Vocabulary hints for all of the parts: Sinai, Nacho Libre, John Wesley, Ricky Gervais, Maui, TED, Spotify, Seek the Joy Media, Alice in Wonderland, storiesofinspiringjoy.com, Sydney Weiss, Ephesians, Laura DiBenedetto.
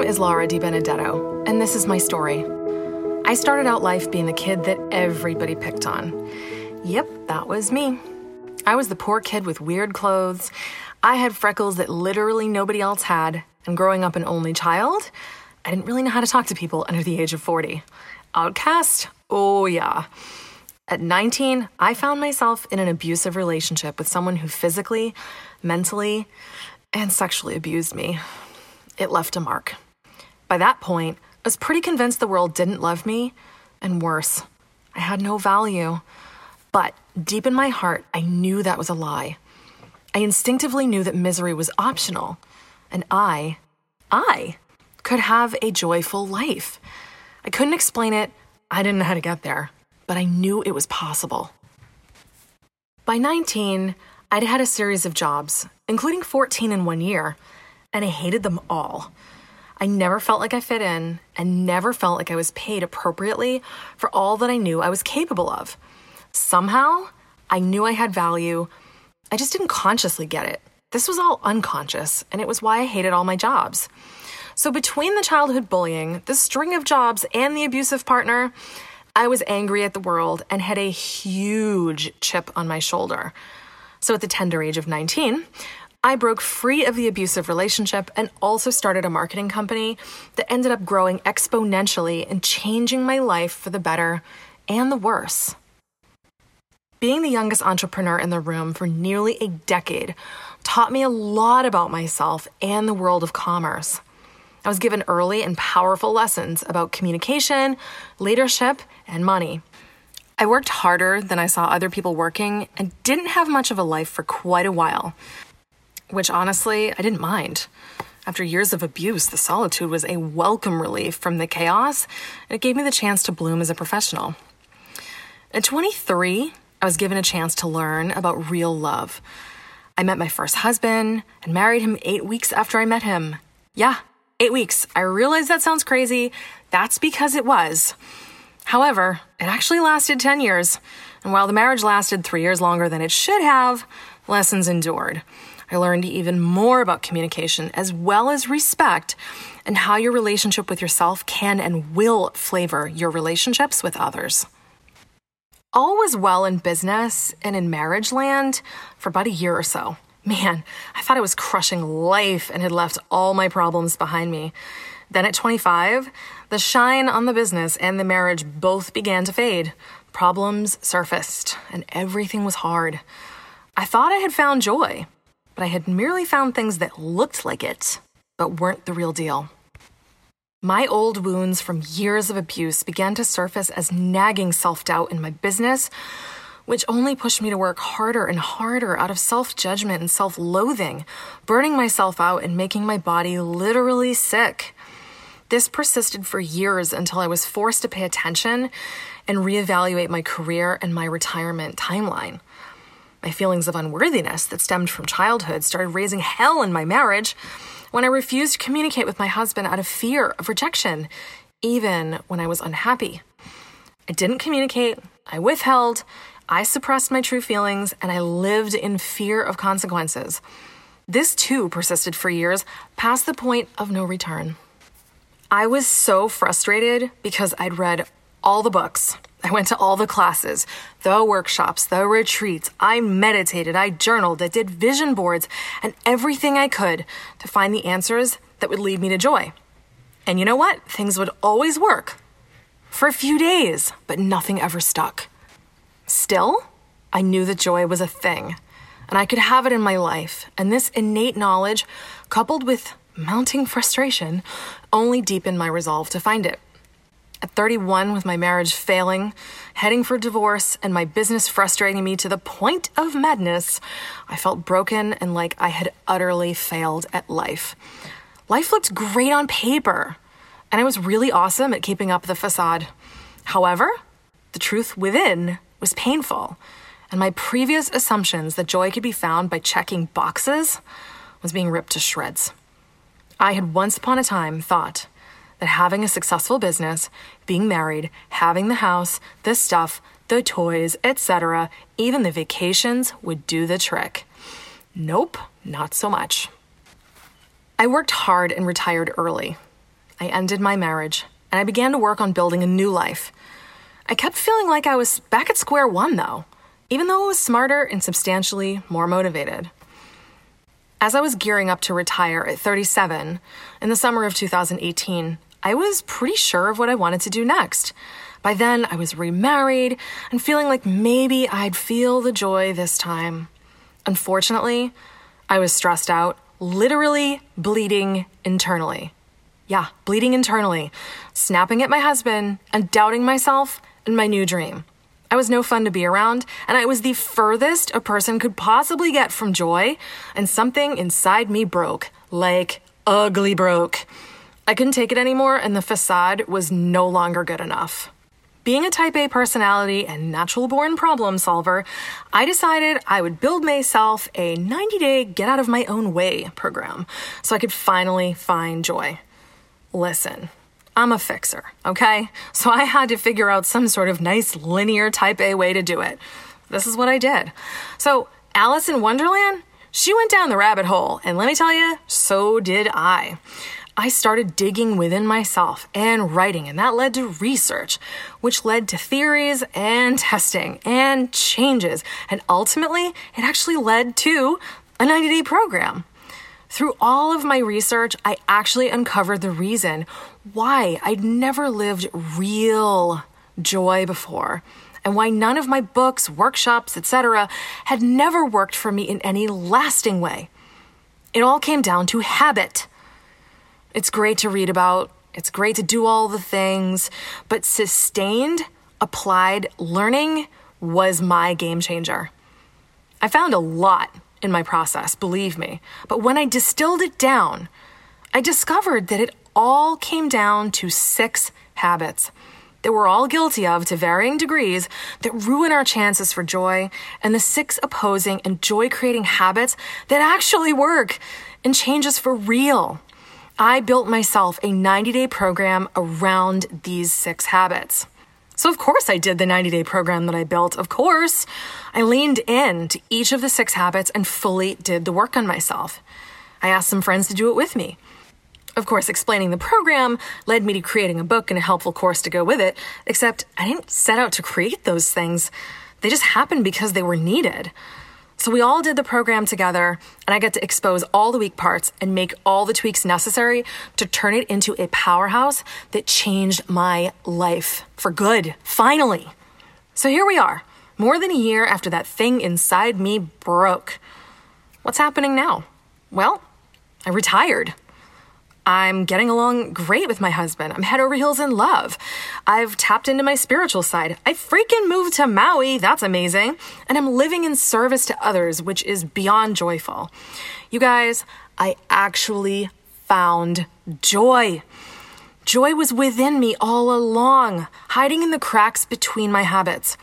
name is Laura DiBenedetto, and this is my story. I started out life being the kid that everybody picked on. Yep, that was me. I was the poor kid with weird clothes. I had freckles that literally nobody else had, and growing up an only child, I didn't really know how to talk to people under the age of 40. Outcast? Oh yeah. At 19, I found myself in an abusive relationship with someone who physically, mentally, and sexually abused me. It left a mark. By that point, I was pretty convinced the world didn't love me, and worse, I had no value. But deep in my heart, I knew that was a lie. I instinctively knew that misery was optional, and I could have a joyful life. I couldn't explain it. I didn't know how to get there, but I knew it was possible. By 19, I'd had a series of jobs, including 14 in one year, and I hated them all. I never felt like I fit in and never felt like I was paid appropriately for all that I knew I was capable of. Somehow, I knew I had value. I just didn't consciously get it. This was all unconscious, and it was why I hated all my jobs. So between the childhood bullying, the string of jobs, and the abusive partner, I was angry at the world and had a huge chip on my shoulder. So at the tender age of 19, I broke free of the abusive relationship and also started a marketing company that ended up growing exponentially and changing my life for the better and the worse. Being the youngest entrepreneur in the room for nearly a decade taught me a lot about myself and the world of commerce. I was given early and powerful lessons about communication, leadership, and money. I worked harder than I saw other people working and didn't have much of a life for quite a while, which honestly, I didn't mind. After years of abuse, the solitude was a welcome relief from the chaos, and it gave me the chance to bloom as a professional. At 23, I was given a chance to learn about real love. I met my first husband and married him 8 weeks after I met him. Yeah, 8 weeks. I realize that sounds crazy. That's because it was. However, it actually lasted 10 years. And while the marriage lasted 3 years longer than it should have, lessons endured. I learned even more about communication as well as respect and how your relationship with yourself can and will flavor your relationships with others. All was well in business and in marriage land for about a year or so. Man, I thought I was crushing life and had left all my problems behind me. Then at 25, the shine on the business and the marriage both began to fade. Problems surfaced, and everything was hard. I thought I had found joy, but I had merely found things that looked like it, but weren't the real deal. My old wounds from years of abuse began to surface as nagging self-doubt in my business, which only pushed me to work harder and harder out of self-judgment and self-loathing, burning myself out and making my body literally sick. This persisted for years until I was forced to pay attention and reevaluate my career and my retirement timeline. My feelings of unworthiness that stemmed from childhood started raising hell in my marriage when I refused to communicate with my husband out of fear of rejection, even when I was unhappy. I didn't communicate, I withheld, I suppressed my true feelings, and I lived in fear of consequences. This too persisted for years, past the point of no return. I was so frustrated because I'd read all the books. I went to all the classes, the workshops, the retreats. I meditated, I journaled, I did vision boards, and everything I could to find the answers that would lead me to joy. And you know what? Things would always work for a few days, but nothing ever stuck. Still, I knew that joy was a thing, and I could have it in my life. And this innate knowledge, coupled with mounting frustration, only deepened my resolve to find it. At 31, with my marriage failing, heading for divorce, and my business frustrating me to the point of madness, I felt broken and like I had utterly failed at life. Life looked great on paper, and I was really awesome at keeping up the facade. However, the truth within was painful, and my previous assumptions that joy could be found by checking boxes was being ripped to shreds. I had once upon a time thought that having a successful business, being married, having the house, the stuff, the toys, etc., even the vacations would do the trick. Nope, not so much. I worked hard and retired early. I ended my marriage, and I began to work on building a new life. I kept feeling like I was back at square one, though, even though I was smarter and substantially more motivated. As I was gearing up to retire at 37, in the summer of 2018, I was pretty sure of what I wanted to do next. By then, I was remarried and feeling like maybe I'd feel the joy this time. Unfortunately, I was stressed out, literally bleeding internally. Yeah, bleeding internally, snapping at my husband and doubting myself and my new dream. I was no fun to be around, and I was the furthest a person could possibly get from joy, and something inside me broke, like ugly broke. I couldn't take it anymore, and the facade was no longer good enough. Being a type A personality and natural-born problem solver, I decided I would build myself a 90-day get-out-of-my-own-way program so I could finally find joy. Listen, I'm a fixer, okay? So I had to figure out some sort of nice linear type A way to do it. This is what I did. So Alice in Wonderland, she went down the rabbit hole, and let me tell you, so did I. I started digging within myself and writing, and that led to research, which led to theories and testing and changes. And ultimately, it actually led to a 90-day program. Through all of my research, I actually uncovered the reason why I'd never lived real joy before and why none of my books, workshops, etc. had never worked for me in any lasting way. It all came down to habit. It's great to read about, it's great to do all the things, but sustained, applied learning was my game changer. I found a lot in my process, believe me. But when I distilled it down, I discovered that it all came down to 6 habits that we're all guilty of to varying degrees that ruin our chances for joy, and the 6 opposing and joy-creating habits that actually work and change us for real. I built myself a 90-day program around these 6 habits. So of course I did the 90-day program that I built. Of course, I leaned in to each of the 6 habits and fully did the work on myself. I asked some friends to do it with me. Of course, explaining the program led me to creating a book and a helpful course to go with it, except I didn't set out to create those things. They just happened because they were needed. So we all did the program together, and I got to expose all the weak parts and make all the tweaks necessary to turn it into a powerhouse that changed my life for good, finally. So here we are, more than a year after that thing inside me broke. What's happening now? Well, I retired. I'm getting along great with my husband. I'm head over heels in love. I've tapped into my spiritual side. I freaking moved to Maui. That's amazing. And I'm living in service to others, which is beyond joyful. You guys, I actually found joy. Joy was within me all along, hiding in the cracks between my habits.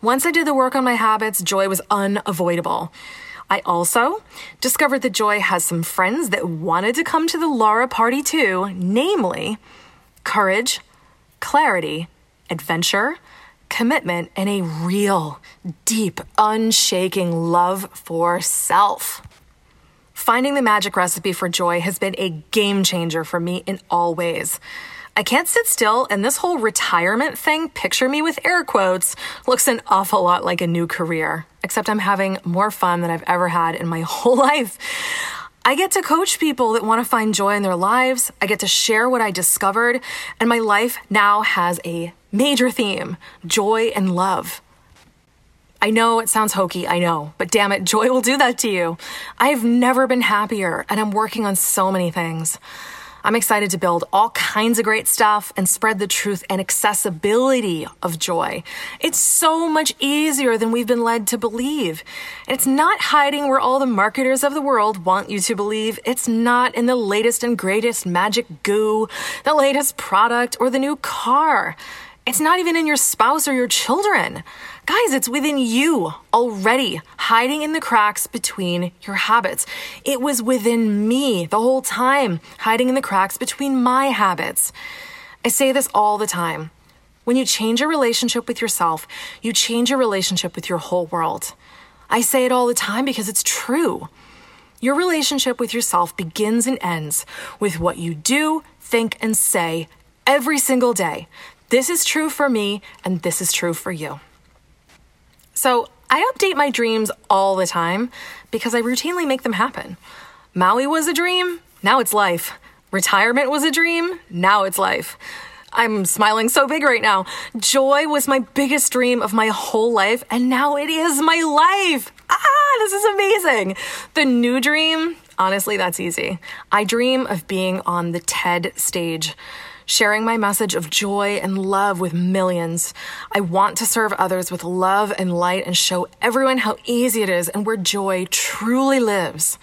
Once I did the work on my habits, joy was unavoidable. I also discovered that joy has some friends that wanted to come to the Laura party too, namely courage, clarity, adventure, commitment, and a real, deep, unshaking love for self. Finding the magic recipe for joy has been a game changer for me in all ways. I can't sit still, and this whole retirement thing, picture me with air quotes, looks an awful lot like a new career, except I'm having more fun than I've ever had in my whole life. I get to coach people that want to find joy in their lives. I get to share what I discovered, and my life now has a major theme, joy and love. I know it sounds hokey, I know, but damn it, joy will do that to you. I've never been happier, and I'm working on so many things. I'm excited to build all kinds of great stuff and spread the truth and accessibility of joy. It's so much easier than we've been led to believe. And it's not hiding where all the marketers of the world want you to believe. It's not in the latest and greatest magic goo, the latest product, or the new car. It's not even in your spouse or your children. Guys, it's within you already, hiding in the cracks between your habits. It was within me the whole time, hiding in the cracks between my habits. I say this all the time. When you change your relationship with yourself, you change your relationship with your whole world. I say it all the time because it's true. Your relationship with yourself begins and ends with what you do, think, and say every single day. This is true for me, and this is true for you. So I update my dreams all the time because I routinely make them happen. Maui was a dream, now it's life. Retirement was a dream, now it's life. I'm smiling so big right now. Joy was my biggest dream of my whole life, and now it is my life. This is amazing. The new dream, honestly, that's easy. I dream of being on the TED stage, sharing my message of joy and love with millions. I want to serve others with love and light and show everyone how easy it is and where joy truly lives.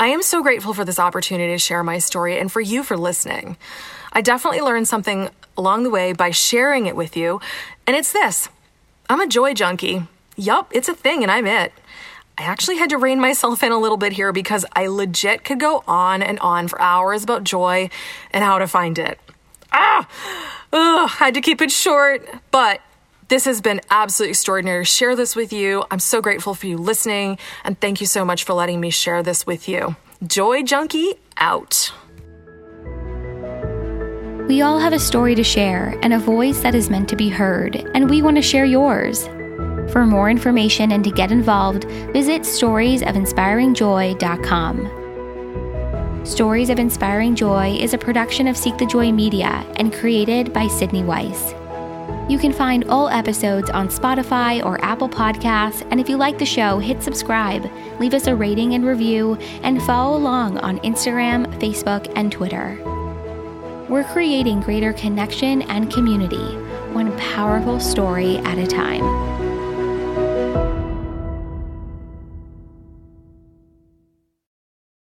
I am so grateful for this opportunity to share my story and for you for listening. I definitely learned something along the way by sharing it with you, and it's this. I'm a joy junkie. Yup, it's a thing, and I'm it. I actually had to rein myself in a little bit here because I legit could go on and on for hours about joy and how to find it. Had to keep it short, but this has been absolutely extraordinary to share this with you. I'm so grateful for you listening, and thank you so much for letting me share this with you. Joy Junkie out. We all have a story to share and a voice that is meant to be heard, and we want to share yours. For more information and to get involved, visit storiesofinspiringjoy.com. Stories of Inspiring Joy is a production of Seek the Joy Media and created by Sydney Weiss. You can find all episodes on Spotify or Apple Podcasts, and if you like the show, hit subscribe, leave us a rating and review, and follow along on Instagram, Facebook, and Twitter. We're creating greater connection and community, one powerful story at a time.